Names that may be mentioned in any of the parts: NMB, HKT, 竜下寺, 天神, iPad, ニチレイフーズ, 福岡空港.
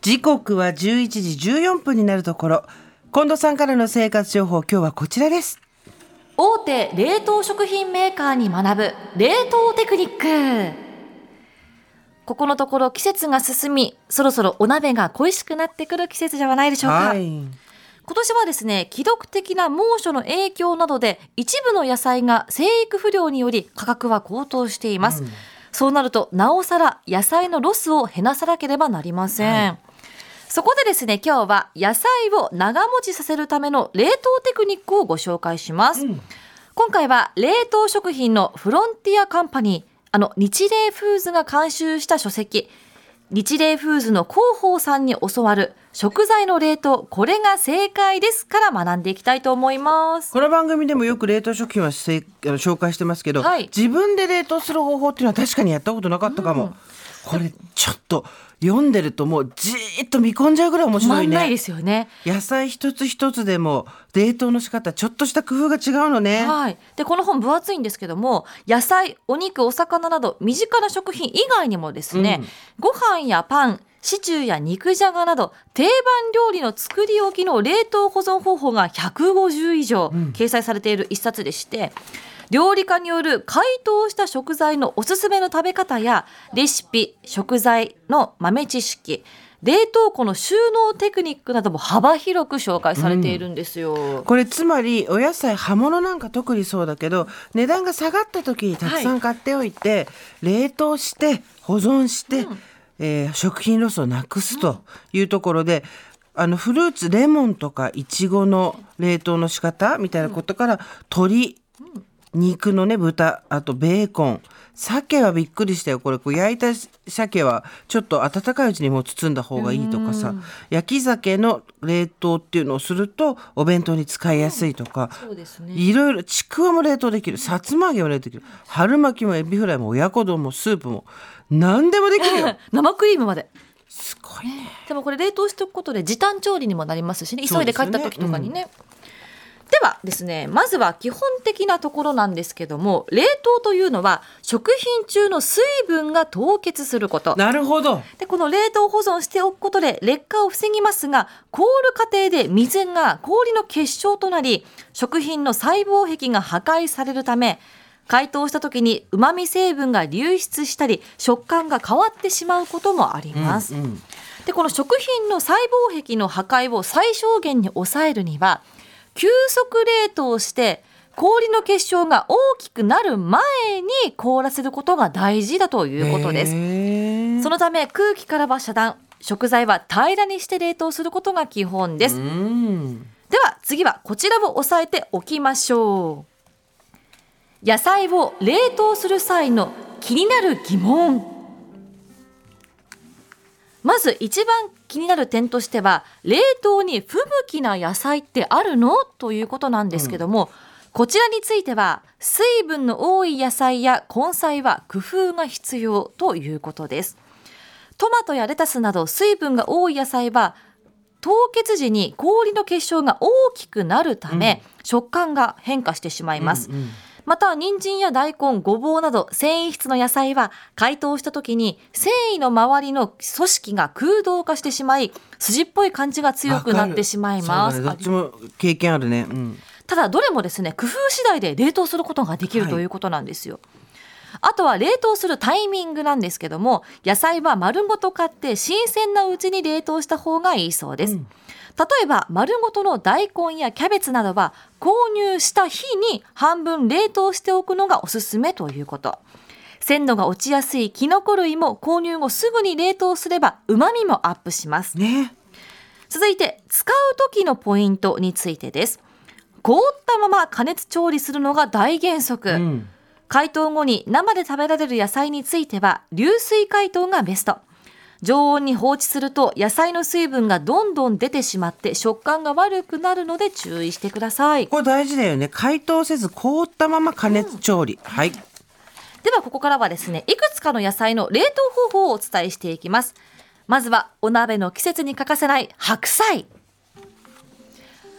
時刻は11時14分になるところ。近藤さんからの生活情報、今日はこちらです。大手冷凍食品メーカーに学ぶ冷凍テクニック。ここのところ季節が進み、そろそろお鍋が恋しくなってくる季節ではないでしょうか。今年はですね、記録的な猛暑の影響などで一部の野菜が生育不良により価格は高騰しています、そうなるとなおさら野菜のロスを減らさなければなりません、そこでですね、今日は野菜を長持ちさせるための冷凍テクニックをご紹介します、今回は冷凍食品のフロンティアカンパニー、ニチレイフーズが監修した書籍、ニチレイフーズの広報さんに教わる食材の冷凍、これが正解ですから学んでいきたいと思います。この番組でもよく冷凍食品は紹介してますけど、自分で冷凍する方法っていうのは確かにやったことなかったかも、これちょっと読んでるともうじーっと見込んじゃうぐらい面白いね。止まんないですよね。野菜一つ一つでも冷凍の仕方、ちょっとした工夫が違うのね、でこの本分厚いんですけども、野菜、お肉、お魚など身近な食品以外にもですね、ご飯やパン、シチューや肉じゃがなど定番料理の作り置きの冷凍保存方法が150以上掲載されている一冊でして、料理家による解凍した食材のおすすめの食べ方やレシピ、食材の豆知識、冷凍庫の収納テクニックなども幅広く紹介されているんですよ、これつまりお野菜、葉物なんか特にそうだけど、値段が下がった時にたくさん買っておいて、冷凍して保存して、食品ロスをなくすというところで、フルーツ、レモンとかイチゴの冷凍の仕方みたいなことから、鶏肉のね、豚、あとベーコン、鮭はびっくりしたよ。これ焼いた鮭はちょっと温かいうちにもう包んだ方がいいとかさ、焼き鮭の冷凍っていうのをするとお弁当に使いやすいとか、いろいろ、ちくわも冷凍できる、さつま揚げも冷凍できる、春巻きもエビフライも親子丼もスープも何でもできるよ生クリームまで。すごいね。でもこれ冷凍しておくことで時短調理にもなりますしね、急いで帰った時とかにね、ではですね、まずは基本的なところなんですけども、冷凍というのは食品中の水分が凍結すること。なるほど。でこの冷凍保存しておくことで劣化を防ぎますが、凍る過程で水が氷の結晶となり、食品の細胞壁が破壊されるため、解凍した時にうまみ成分が流出したり食感が変わってしまうこともあります、でこの食品の細胞壁の破壊を最小限に抑えるには、急速冷凍して氷の結晶が大きくなる前に凍らせることが大事だということです。そのため空気からは遮断、食材は平らにして冷凍することが基本です。では次はこちらを押さえておきましょう。野菜を冷凍する際の気になる疑問。まず一番気になる点としては、冷凍に不向きな野菜ってあるの？ということなんですけども、こちらについては水分の多い野菜や根菜は工夫が必要ということです。トマトやレタスなど水分が多い野菜は凍結時に氷の結晶が大きくなるため、食感が変化してしまいます、また人参や大根、ごぼうなど繊維質の野菜は解凍した時に繊維の周りの組織が空洞化してしまい、筋っぽい感じが強くなってしまいます。どっちも経験あるね、ただどれもですね、工夫次第で冷凍することができるということなんですよ、あとは冷凍するタイミングなんですけども、野菜は丸ごと買って新鮮なうちに冷凍した方がいいそうです、例えば丸ごとの大根やキャベツなどは購入した日に半分冷凍しておくのがおすすめということ。鮮度が落ちやすいキノコ類も購入後すぐに冷凍すれば旨味もアップします、続いて使う時のポイントについてです。凍ったまま加熱調理するのが大原則、解凍後に生で食べられる野菜については流水解凍がベスト。常温に放置すると野菜の水分がどんどん出てしまって食感が悪くなるので注意してください。これ大事だよね。解凍せず凍ったまま加熱調理、はい。ではここからはですね、いくつかの野菜の冷凍方法をお伝えしていきます。まずはお鍋の季節に欠かせない白菜。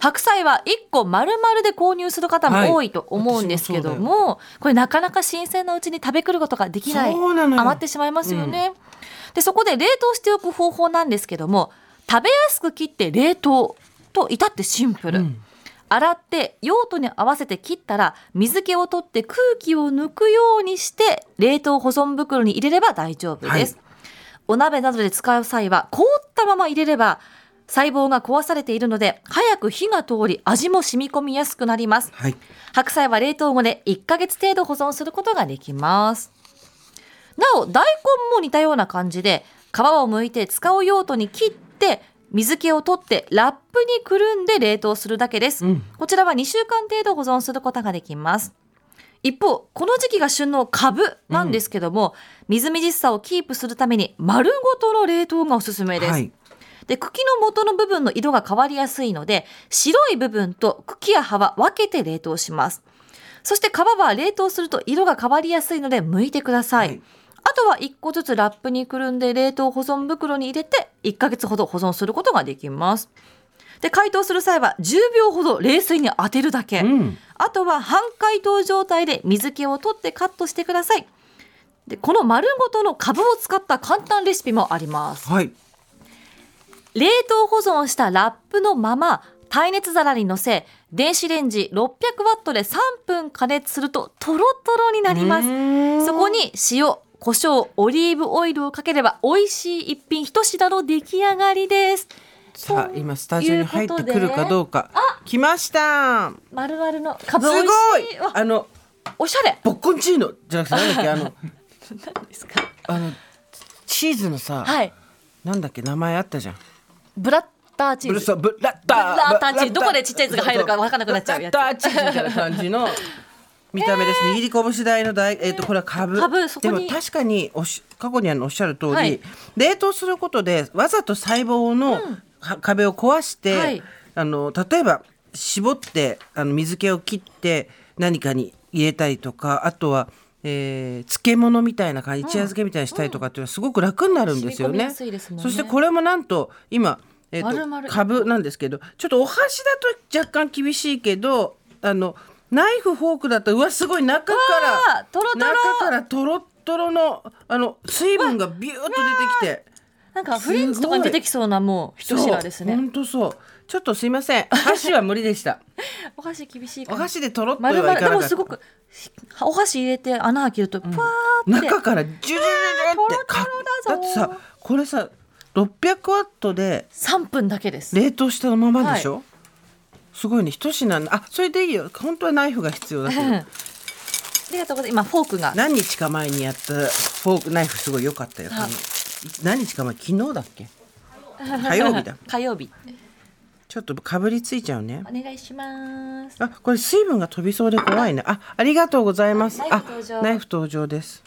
白菜は1個丸々で購入する方も多いと思うんですけども、はい、これなかなか新鮮なうちに食べることができない。余ってしまいますよね、うん、でそこで冷凍しておく方法なんですけども、食べやすく切って冷凍と至ってシンプル、うん、洗って用途に合わせて切ったら水気を取って空気を抜くようにして冷凍保存袋に入れれば大丈夫です、はい。お鍋などで使う際は凍ったまま入れれば細胞が壊されているので早く火が通り味も染み込みやすくなります、はい、白菜は冷凍後で1ヶ月程度保存することができます。なお大根も似たような感じで皮を剥いて使う用途に切って水気を取ってラップにくるんで冷凍するだけです、うん、こちらは2週間程度保存することができます。一方この時期が旬のカブなんですけども、うん、みずみずしさをキープするために丸ごとの冷凍がおすすめです、はい、で茎の元の部分の色が変わりやすいので白い部分と茎や葉は分けて冷凍します。そして皮は冷凍すると色が変わりやすいので剥いてください、はい、あとは1個ずつラップにくるんで冷凍保存袋に入れて1ヶ月ほど保存することができます。で解凍する際は10秒ほど冷水に当てるだけ、うん、あとは半解凍状態で水気を取ってカットしてください。でこの丸ごとのカブを使った簡単レシピもあります、はい、冷凍保存したラップのまま耐熱皿に乗せ電子レンジ600ワットで3分加熱するとトロトロになります。そこに塩、胡椒、オリーブオイルをかければ美味しい一品一品の出来上がりです。さあ今スタジオに入ってくるかどうか。来ました。丸々のカブ美味しい。すごいおしゃれ。ボッコンチーノじゃなくてなんだっけ何ですかチーズのさ、はい、なんだっけ名前あったじゃん。ブラッターチーズ。ブラッターチーズ。どこでちっちゃいやつが入るか分からなくなっちゃうやつ。ブラッターチーズみたいな感じの見た目ですね。握りこぼし大のこれはカブ。でも確かに過去におっしゃる通り、はい、冷凍することでわざと細胞の、うん壁を壊して、はい、例えば絞って水気を切って何かに入れたりとかあとは、漬物みたいな感じ、うん、一夜漬けみたいにしたりとかっていうのはすごく楽になるんですよね。すねそしてこれもなんと今、カブなんですけどちょっとお箸だと若干厳しいけどナイフフォークだとうわすごい中からトロトロの、水分がビューッと出てきてなんかフレンチとかに出てきそうなもう一品ですね。本当そう。ちょっとすいません。箸は無理でした。お箸厳しいから。お箸でトロッとはいかなかった。でもすごくお箸入れて穴開けるとパーって、うん、中からジュルジュルってだってさこれさ600ワットで3分だけです。冷凍したままでしょ。はい、すごいね一品それでいいよ。本当はナイフが必要だけど。ありがとうございます。今フォークが何日か前にやったナイフすごい良かったよ。何日か前昨日だっけ火曜日ちょっとかぶりついちゃうね。お願いします。これ水分が飛びそうで怖いね。ありがとうございます。ナイフ登場です。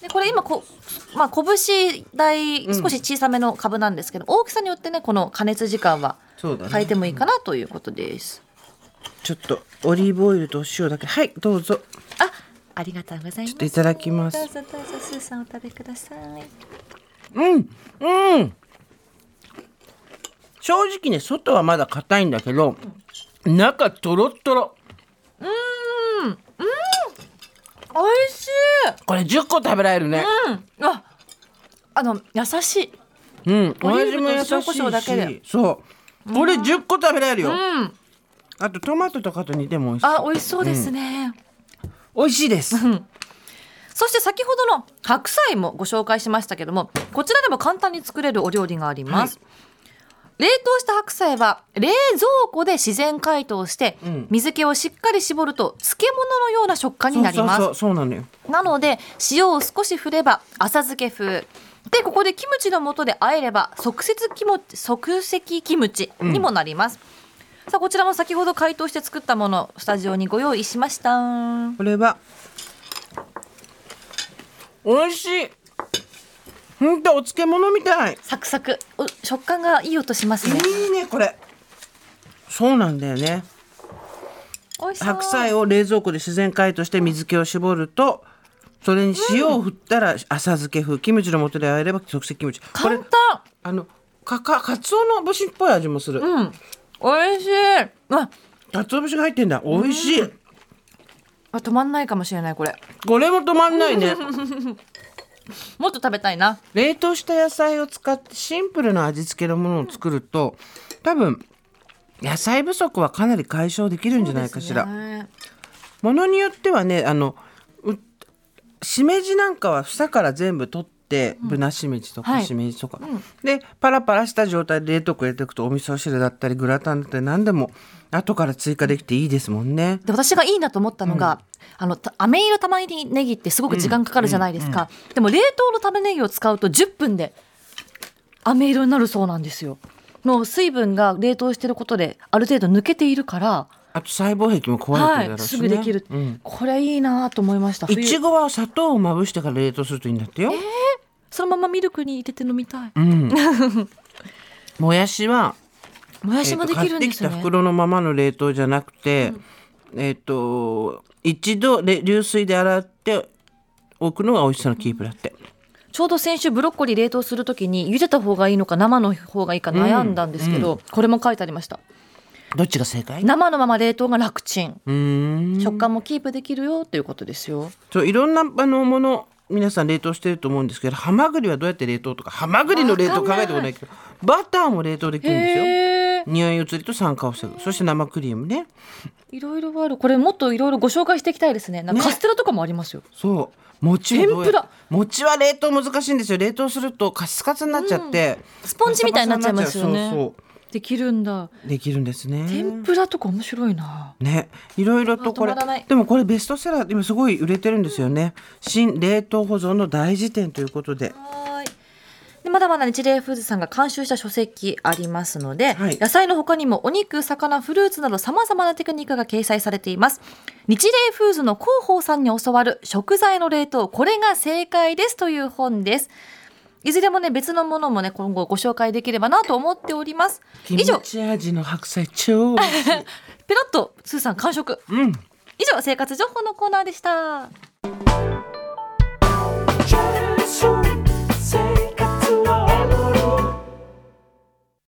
でこれ今拳大少し小さめのかぶなんですけど、うん、大きさによってねこの加熱時間は変えてもいいかなということです。ちょっとオリーブオイルとお塩だけ。はいどうぞ。ありがとうございます。ちょっといただきます。どうぞどうぞスーさんお食べください。うん正直ね外はまだ硬いんだけど、うん、中トロトロ。おいしい。これ10個食べられるね。うん優しい。お味も優しいし。そうこれ10個食べられるよ。あとトマトとかと煮ても美味しい。美味しそうですね。美味しいです、うん、そして先ほどの白菜もご紹介しましたけどもこちらでも簡単に作れるお料理があります、はい、冷凍した白菜は冷蔵庫で自然解凍して、うん、水気をしっかり絞ると漬物のような食感になります。そうなのよ。なので塩を少し振れば浅漬け風でここでキムチの素で和えれば即席キムチにもなります、さあこちらも先ほど解凍して作ったものスタジオにご用意しました。これはおいしい。ほんとお漬物みたい。サクサク食感がいい音しますね。いいねこれ。そうなんだよね。おいしそう。白菜を冷蔵庫で自然解凍して水気を絞るとそれに塩を振ったら浅漬け風、キムチの素で和えれば即席キムチ。簡単。かつおの節っぽい味もする。うん、おいしい。かつお節が入ってんだ。おいしい。止まんないかもしれないこれも止まんないね。もっと食べたいな。冷凍した野菜を使ってシンプルな味付けのものを作ると、多分野菜不足はかなり解消できるんじゃないかしら。ね、ものによってはね、しめじなんかは房から全部取って、ぶなしめじとかしめじとか、でパラパラした状態で冷凍庫入れていくとお味噌汁だったりグラタンだったり何でも後から追加できていいですもんね。で私がいいなと思ったのが、飴色玉入りネギってすごく時間かかるじゃないですか、でも冷凍の玉ねぎを使うと10分で飴色になるそうなんですよ。もう水分が冷凍してることである程度抜けているから、あと細胞壁も壊れてるだろうしね、すぐできる、これいいなと思いました。いちごは砂糖をまぶしてから冷凍するといいんだってよ。そのままミルクに入れて飲みたい、もやしはもやしもできるんですね。買ってきた袋のままの冷凍じゃなくて、一度流水で洗っておくのが美味しさのキープだって。ちょうど先週ブロッコリー冷凍するときに茹でた方がいいのか生の方がいいか悩んだんですけど、これも書いてありました。どっちが正解？生のまま冷凍が楽ちん。食感もキープできるよということですよ。そういろんなもの皆さん冷凍してると思うんですけど、ハマグリはどうやって冷凍とか、ハマグリの冷凍考えたことないけど、バターも冷凍できるんですよ。匂い移りと酸化を防ぐ。そして生クリームね、いろいろある。これもっといろいろご紹介していきたいですね。なんかカステラとかもありますよ、ね、そう餅天ぷら。餅は冷凍難しいんですよ。冷凍するとカスカスになっちゃって、スポンジみたいになっちゃいますよね。そうできるんだ。できるんですね。天ぷらとか面白いな。ね、いろいろとこれ。でもこれベストセラー今すごい売れてるんですよね。新冷凍保存の大辞典ということで。はい。でまだまだ日霊フーズさんが監修した書籍ありますので、はい、野菜の他にもお肉、魚、フルーツなどさまざまなテクニックが掲載されています。日霊フーズの広報さんに教わる食材の冷凍、これが正解ですという本です。いずれもね別のものもね今後ご紹介できればなと思っております。以上。キムチ味の白菜超美味しい。ペロッとスーさん完食。以上生活情報のコーナーでした。